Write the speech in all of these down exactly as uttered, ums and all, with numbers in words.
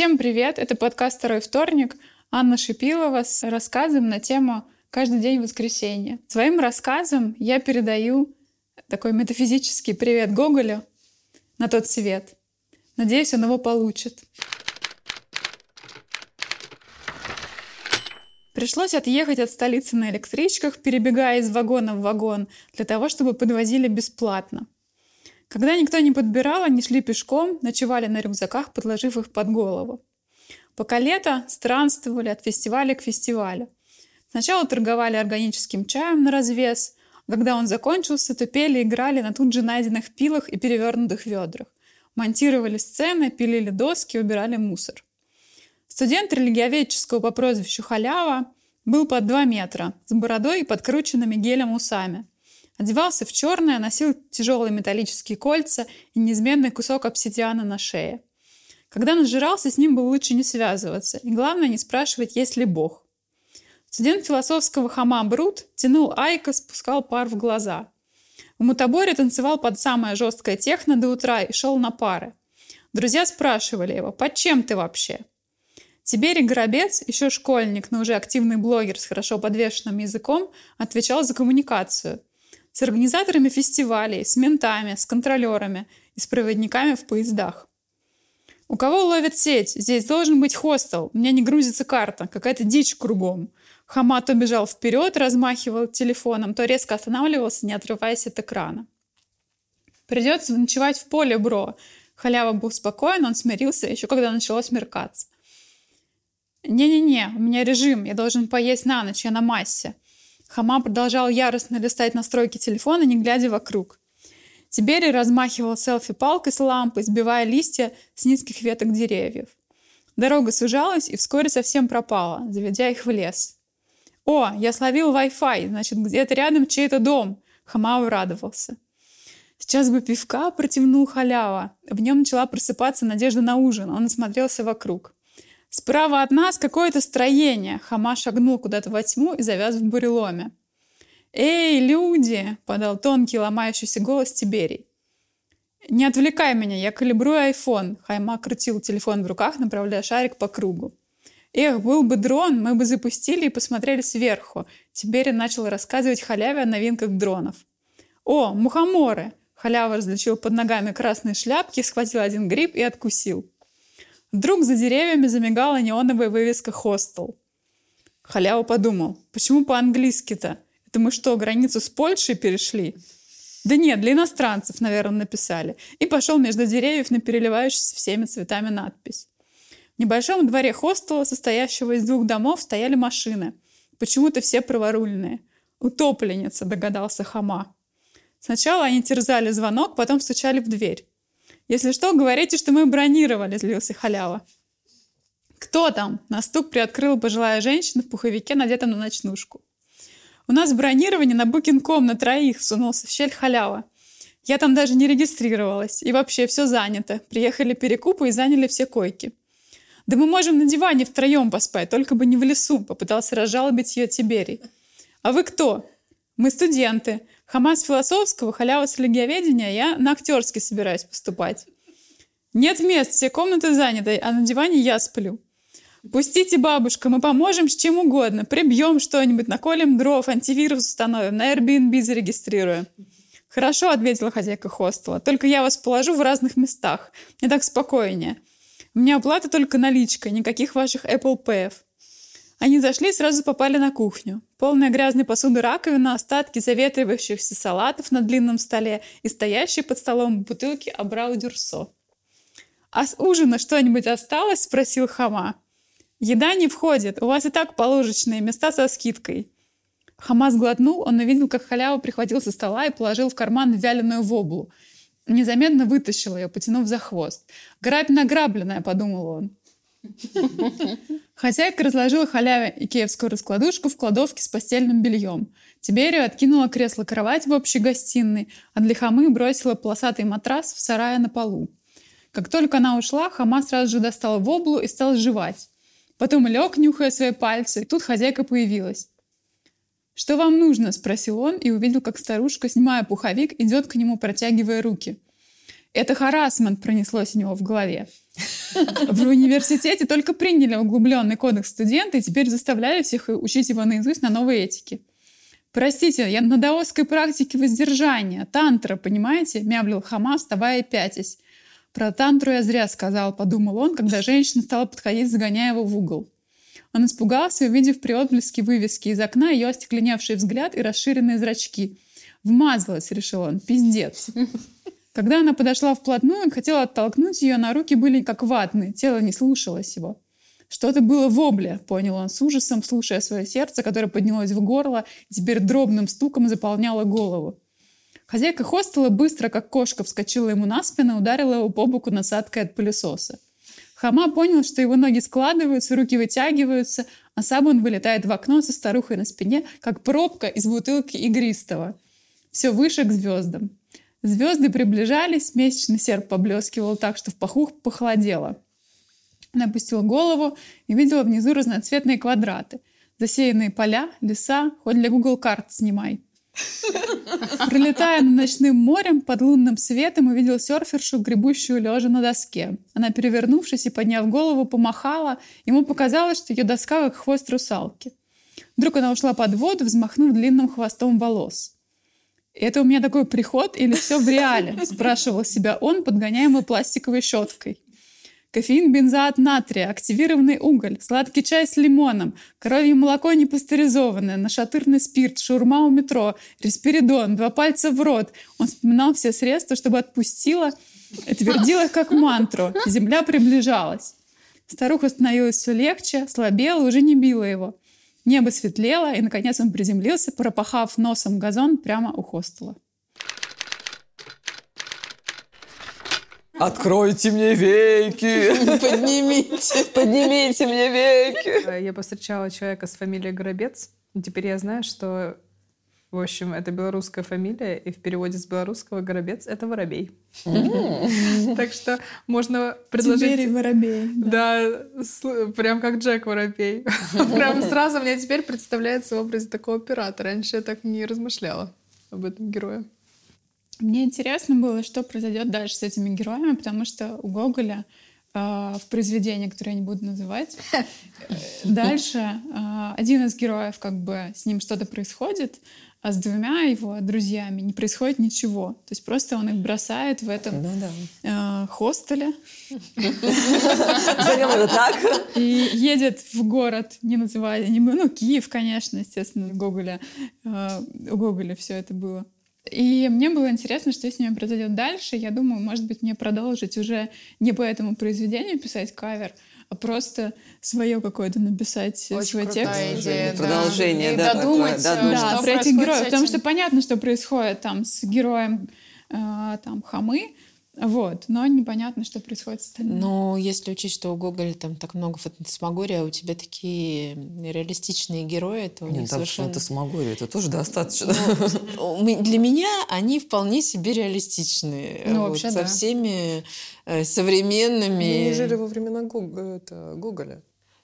Всем привет! Это подкаст «Второй вторник». Анна Шипилова с рассказом на тему «Каждый день воскресенья». Своим рассказом я передаю такой метафизический привет Гоголю на тот свет. Надеюсь, он его получит. Пришлось отъехать от столицы на электричках, перебегая из вагона в вагон, для того, чтобы подвозили бесплатно. Когда никто не подбирал, они шли пешком, ночевали на рюкзаках, подложив их под голову. Пока лето, странствовали от фестиваля к фестивалю. Сначала торговали органическим чаем на развес, а когда он закончился, то пели и играли на тут же найденных пилах и перевернутых ведрах. Монтировали сцены, пилили доски, убирали мусор. Студент религиоведческого по прозвищу Халява был под два метра, с бородой и подкрученными гелем усами. Одевался в черное, носил тяжелые металлические кольца и неизменный кусок обсидиана на шее. Когда нажирался, с ним было лучше не связываться, и главное не спрашивать, есть ли Бог. Студент философского хама Брут тянул айкос, спускал пар в глаза. В мутаборе танцевал под самое жесткое техно до утра и шел на пары. Друзья спрашивали его: «Под чем ты вообще?» Тиберий Горобец, еще школьник, но уже активный блогер с хорошо подвешенным языком, отвечал за коммуникацию. С организаторами фестивалей, с ментами, с контролерами и с проводниками в поездах. «У кого ловит сеть? Здесь должен быть хостел. У меня не грузится карта. Какая-то дичь кругом». Хама то бежал вперед, размахивал телефоном, то резко останавливался, не отрываясь от экрана. «Придется ночевать в поле, бро». Халява был спокоен, он смирился, еще когда начало смеркаться. «Не-не-не, у меня режим. Я должен поесть на ночь, я на массе». Хама продолжал яростно листать настройки телефона, не глядя вокруг. Тиберий размахивал селфи-палкой с лампой, сбивая листья с низких веток деревьев. Дорога сужалась и вскоре совсем пропала, заведя их в лес. «О, я словил Wi-Fi, значит, где-то рядом чей-то дом!» Хама урадовался. «Сейчас бы пивка», — протянул Халява. В нем начала просыпаться надежда на ужин, он осмотрелся вокруг. «Справа от нас какое-то строение!» Хама шагнул куда-то во тьму и завяз в буреломе. «Эй, люди!» — подал тонкий ломающийся голос Тиберий. «Не отвлекай меня, я калибрую айфон!» Хайма крутил телефон в руках, направляя шарик по кругу. «Эх, был бы дрон, мы бы запустили и посмотрели сверху!» Тиберий начал рассказывать Халяве о новинках дронов. «О, мухоморы!» Халява различил под ногами красные шляпки, схватил один гриб и откусил. Вдруг за деревьями замигала неоновая вывеска «Хостел». Халява подумал: «Почему по-английски-то? Это мы что, границу с Польшей перешли?» «Да нет, для иностранцев, наверное, написали». И пошел между деревьев на переливающуюся всеми цветами надпись. В небольшом дворе хостела, состоящего из двух домов, стояли машины. Почему-то все праворульные. «Утопленница», — догадался Хама. Сначала они терзали звонок, потом стучали в дверь. «Если что, говорите, что мы бронировали», — злился Халява. «Кто там?» — на стук приоткрыла пожилая женщина в пуховике, надетом на ночнушку. «У нас бронирование на букинг точка ком на троих», — всунулся в щель Халява. «Я там даже не регистрировалась. И вообще все занято. Приехали перекупы и заняли все койки». «Да мы можем на диване втроем поспать, только бы не в лесу», — попытался разжалобить ее Тиберий. «А вы кто?» «Мы студенты. Хама с философского, Халява с религиоведения, я на актерский собираюсь поступать». «Нет мест, все комнаты заняты, а на диване я сплю». «Пустите, бабушка, мы поможем с чем угодно. Прибьем что-нибудь, наколем дров, антивирус установим, на Airbnb зарегистрируем». «Хорошо», — ответила хозяйка хостела, «только я вас положу в разных местах. Мне так спокойнее. У меня оплата только наличкой, никаких ваших Apple Pay». Они зашли и сразу попали на кухню. Полная грязной посуды раковина, остатки заветривающихся салатов на длинном столе и стоящие под столом бутылки Абрау-Дюрсо. «А с ужина что-нибудь осталось?» — спросил Хама. «Еда не входит, у вас и так положечные места со скидкой». Хама сглотнул, он увидел, как Халява прихватил со стола и положил в карман вяленую воблу. Незаметно вытащил ее, потянув за хвост. «Грабь награбленная», — подумал он. Хозяйка разложила Халяве икеевскую раскладушку в кладовке с постельным бельем. Тиберию откинула кресло-кровать в общей гостиной, а для Хамы бросила полосатый матрас в сарае на полу. Как только она ушла, Хама сразу же достала воблу и стал жевать. Потом лег, нюхая свои пальцы, и тут хозяйка появилась. «Что вам нужно?» — спросил он и увидел, как старушка, снимая пуховик, идет к нему, протягивая руки. Это харассмент пронеслось у него в голове. В университете только приняли углубленный кодекс студента и теперь заставляли всех учить его наизусть на новой этике. Простите, я на даосской практике воздержания, тантра, понимаете, мямлил Хама, вставая и пятясь. Про тантру я зря сказал, подумал он, когда женщина стала подходить, загоняя его в угол. Он испугался, увидев при отблеске вывески из окна ее остекленевший взгляд и расширенные зрачки. «Вмазалась», — решил он, — «пиздец». Когда она подошла вплотную, он хотел оттолкнуть ее, но руки были как ватные, тело не слушалось его. «Что-то было в обле», — понял он с ужасом, слушая свое сердце, которое поднялось в горло и теперь дробным стуком заполняло голову. Хозяйка хостела быстро, как кошка, вскочила ему на спину и ударила его по боку насадкой от пылесоса. Хама понял, что его ноги складываются, руки вытягиваются, а сам он вылетает в окно со старухой на спине, как пробка из бутылки игристого. Все выше к звездам. Звезды приближались, месячный серп поблескивал так, что в паху похолодело. Она опустила голову и видела внизу разноцветные квадраты. Засеянные поля, леса, хоть для Google карт снимай. Пролетая над ночным морем под лунным светом, увидел серфершу, гребущую лежа на доске. Она, перевернувшись и подняв голову, помахала. Ему показалось, что ее доска как хвост русалки. Вдруг она ушла под воду, взмахнув длинным хвостом волос. «Это у меня такой приход или все в реале?» — спрашивал себя он, подгоняемый пластиковой щеткой. Кофеин, бензоат натрия, активированный уголь, сладкий чай с лимоном, коровье молоко непастеризованное, нашатырный спирт, шаурма у метро, респиридон, два пальца в рот. Он вспоминал все средства, чтобы отпустило, и твердил их как мантру. Земля приближалась. Старуха становилась все легче, слабела, уже не била его. Небо светлело, и, наконец, он приземлился, пропахав носом газон прямо у хостела. «Откройте мне веки! Поднимите! Поднимите мне веки!» Я повстречала человека с фамилией Горобец. Теперь я знаю, что, в общем, это белорусская фамилия, и в переводе с белорусского «Горобец» — это воробей. Так что можно предложить... Тиберий Воробей. Да, прям как Джек Воробей. Прям сразу мне теперь представляется образ такого пирата. Раньше я так не размышляла об этом герое. Мне интересно было, что произойдет дальше с этими героями, потому что у Гоголя э, в произведении, которое я не буду называть, дальше э, один из героев, как бы, с ним что-то происходит, а с двумя его друзьями не происходит ничего. То есть просто он их бросает в этом э, хостеле. Зовем это так. И едет в город, не называя... Ну, Киев, конечно, естественно, у Гоголя. У Гоголя все это было. И мне было интересно, что с ними произойдет дальше. Я думаю, может быть, мне продолжить уже не по этому произведению писать кавер, а просто свое какое-то написать, очень свой текст. Идея, продолжение, да. И да, додумать, да, да, что, что про этих героев. Потому что понятно, что происходит там с героем э, там, Хамы, вот, но непонятно, что происходит с остальными. Но если учесть, что у Гоголя там так много фантасмагория, а у тебя такие реалистичные герои, то у них нет, совершенно... Нет, там фантасмагория, это тоже достаточно. Ну, для меня они вполне себе реалистичны. Ну, вообще, вот, да. Со всеми современными... Мы не жили во времена Гоголя.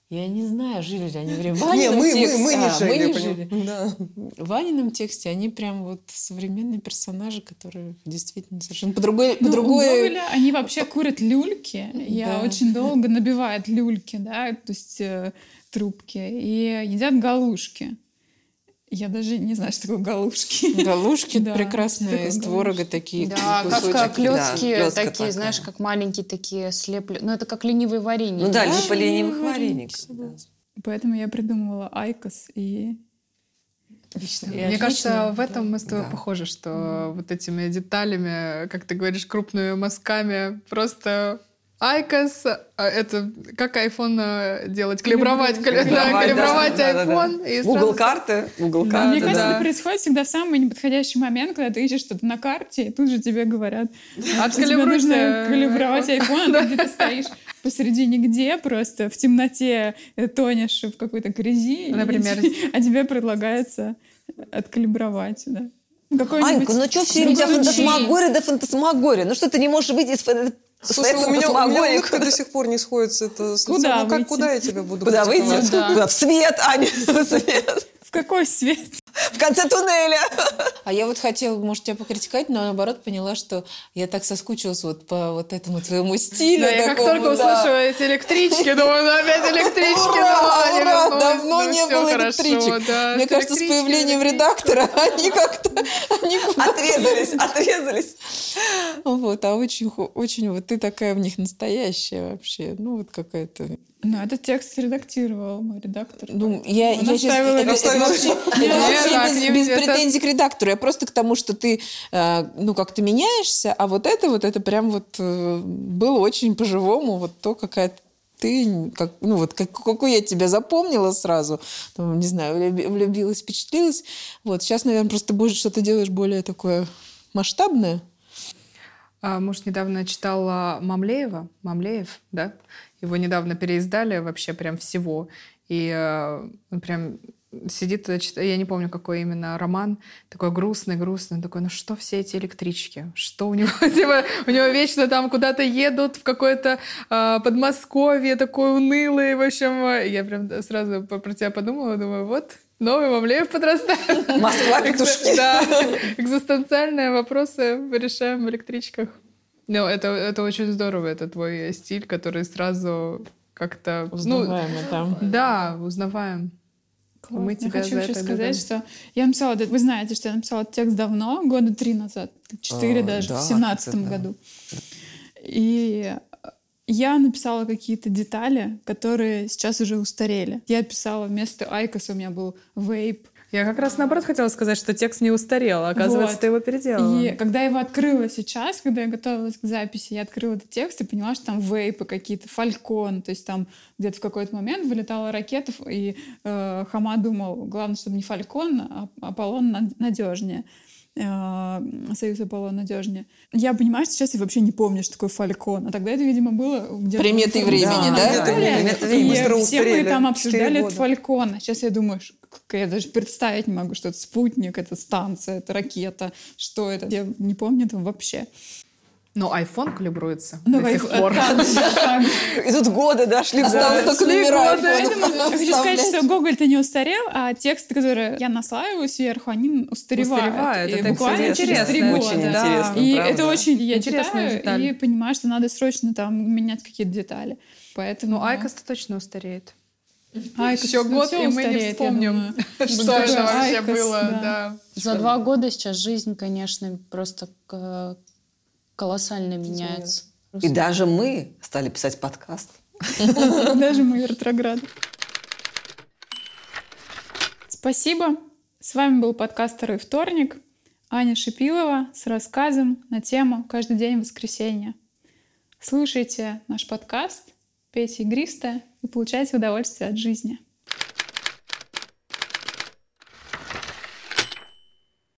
Я не знаю, жили ли они в Ванином тексте. Мы не жили. Мы не жили. В Ванином тексте они прям вот современные персонажи, которые действительно совершенно по-другому... Они вообще курят люльки. Я очень долго набивают люльки, да, то есть трубки. И едят галушки. Я даже не знаю, что такое галушки. Галушки прекрасные, из творога такие кусочки. Да, как клёцки такие, знаешь, как маленькие такие слепленные. Ну, это как ленивые вареники. Ну да, липа ленивых вареников. Поэтому я придумывала айкос и... Отлично. Мне отлично. Кажется, в этом мы с тобой да. похожи, что вот этими деталями, как ты говоришь, крупными мазками просто... айкос, это как iPhone делать? Калибровать, калибровать, да, калибровать да, iPhone. Да, да. И Google сразу... карты. Google карты. Мне кажется, да. это происходит всегда в самый неподходящий момент, когда ты ищешь что-то на карте, и тут же тебе говорят, что тебе нужно калибровать iPhone, а ты где-то стоишь посреди нигде, просто в темноте тонешь в какой-то грязи, например, а тебе предлагается откалибровать, да. Анька, ну что все у тебя фантасмагория да фантасмагория? Ну что ты не можешь выйти из фантасмагории? Слушай, у меня, у меня улыбка до сих пор не сходится. Это... Куда, ну, как, куда я тебя буду? Куда выйти? Да. В свет, Аня, в свет. В какой свет? в конце туннеля. А я вот хотела, может, тебя покритиковать, но наоборот поняла, что я так соскучилась вот по вот этому твоему стилю. Да, такому, я как только да. услышала эти электрички, думаю, ну опять электрички. Ура, ура, давно не было электричек. Мне кажется, с появлением редактора они как-то... Отрезались, отрезались. Вот, а очень, очень, вот ты такая в них настоящая вообще, ну вот какая-то... Ну, этот текст редактировал мой редактор. Ну, я, я сейчас... Это, это, это вообще, это вообще без, без претензий к редактору. Я просто к тому, что ты, ну, как-то меняешься, а вот это, вот это прям вот было очень по-живому, вот то, какая ты, как, ну, вот как, какую я тебя запомнила сразу, там, не знаю, влюбилась, впечатлилась. Вот, сейчас, наверное, просто больше что-то делаешь более такое масштабное. А, может, недавно читала Мамлеева, Мамлеев, да? Его недавно переиздали вообще прям всего. И э, он прям сидит, я не помню, какой именно роман, такой грустный-грустный. Он такой, ну что все эти электрички? Что у него? У него вечно там куда-то едут в какое-то Подмосковье, такое унылое. В общем, я прям сразу про тебя подумала, думаю, вот... Новый Мамлеев подрастает. Москва-Петушки. Да, экзистенциальные вопросы решаем в электричках. Ну, это, это очень здорово, это твой стиль, который сразу как-то... Узнаваемо, ну, там. Да, узнаваем. Класс. Мы тебя я хочу за еще это сказать, любим. Что я написала... Вы знаете, что я написала текст давно, года три назад, четыре а, даже, да, в семнадцатом да. году. И... Я написала какие-то детали, которые сейчас уже устарели. Я писала вместо айкос у меня был вейп. Я как раз наоборот хотела сказать, что текст не устарел. Оказывается, вот. Ты его переделала. И когда я его открыла сейчас, когда я готовилась к записи, я открыла этот текст и поняла, что там вейпы какие-то, фалькон. То есть там где-то в какой-то момент вылетала ракета, и э, Хама думал, главное, чтобы не фалькон, а Аполлон надежнее. Союз Аполлон надежнее. Я понимаю, что сейчас я вообще не помню, что такое фалькон. А тогда это, видимо, было... где-то приметы времени, да? да? Приметы времени. И все мы там обсуждали этот фалькон. А сейчас я думаю, я даже представить не могу, что это спутник, это станция, это ракета. Что это? Я не помню там вообще. Но айфон калибруется ну, до сих пор. И тут годы, да, шли только номера айфонов. Хочу сказать, что Гоголь-то не устарел, а тексты, которые я наслаиваю сверху, они устаревают. И буквально через три года. И это очень я читаю и понимаю, что надо срочно там менять какие-то детали. Поэтому айкос-то точно устареет. Айкос, еще ну, год, и мы не вспомним, что это вообще было. За два года сейчас жизнь, конечно, просто... колоссально меняется. И даже мы стали писать подкаст. Даже мы ретроград. Спасибо. С вами был подкаст «Второй вторник». Аня Шипилова с рассказом на тему «Каждый день воскресенья». Слушайте наш подкаст, пейте игристое и получайте удовольствие от жизни.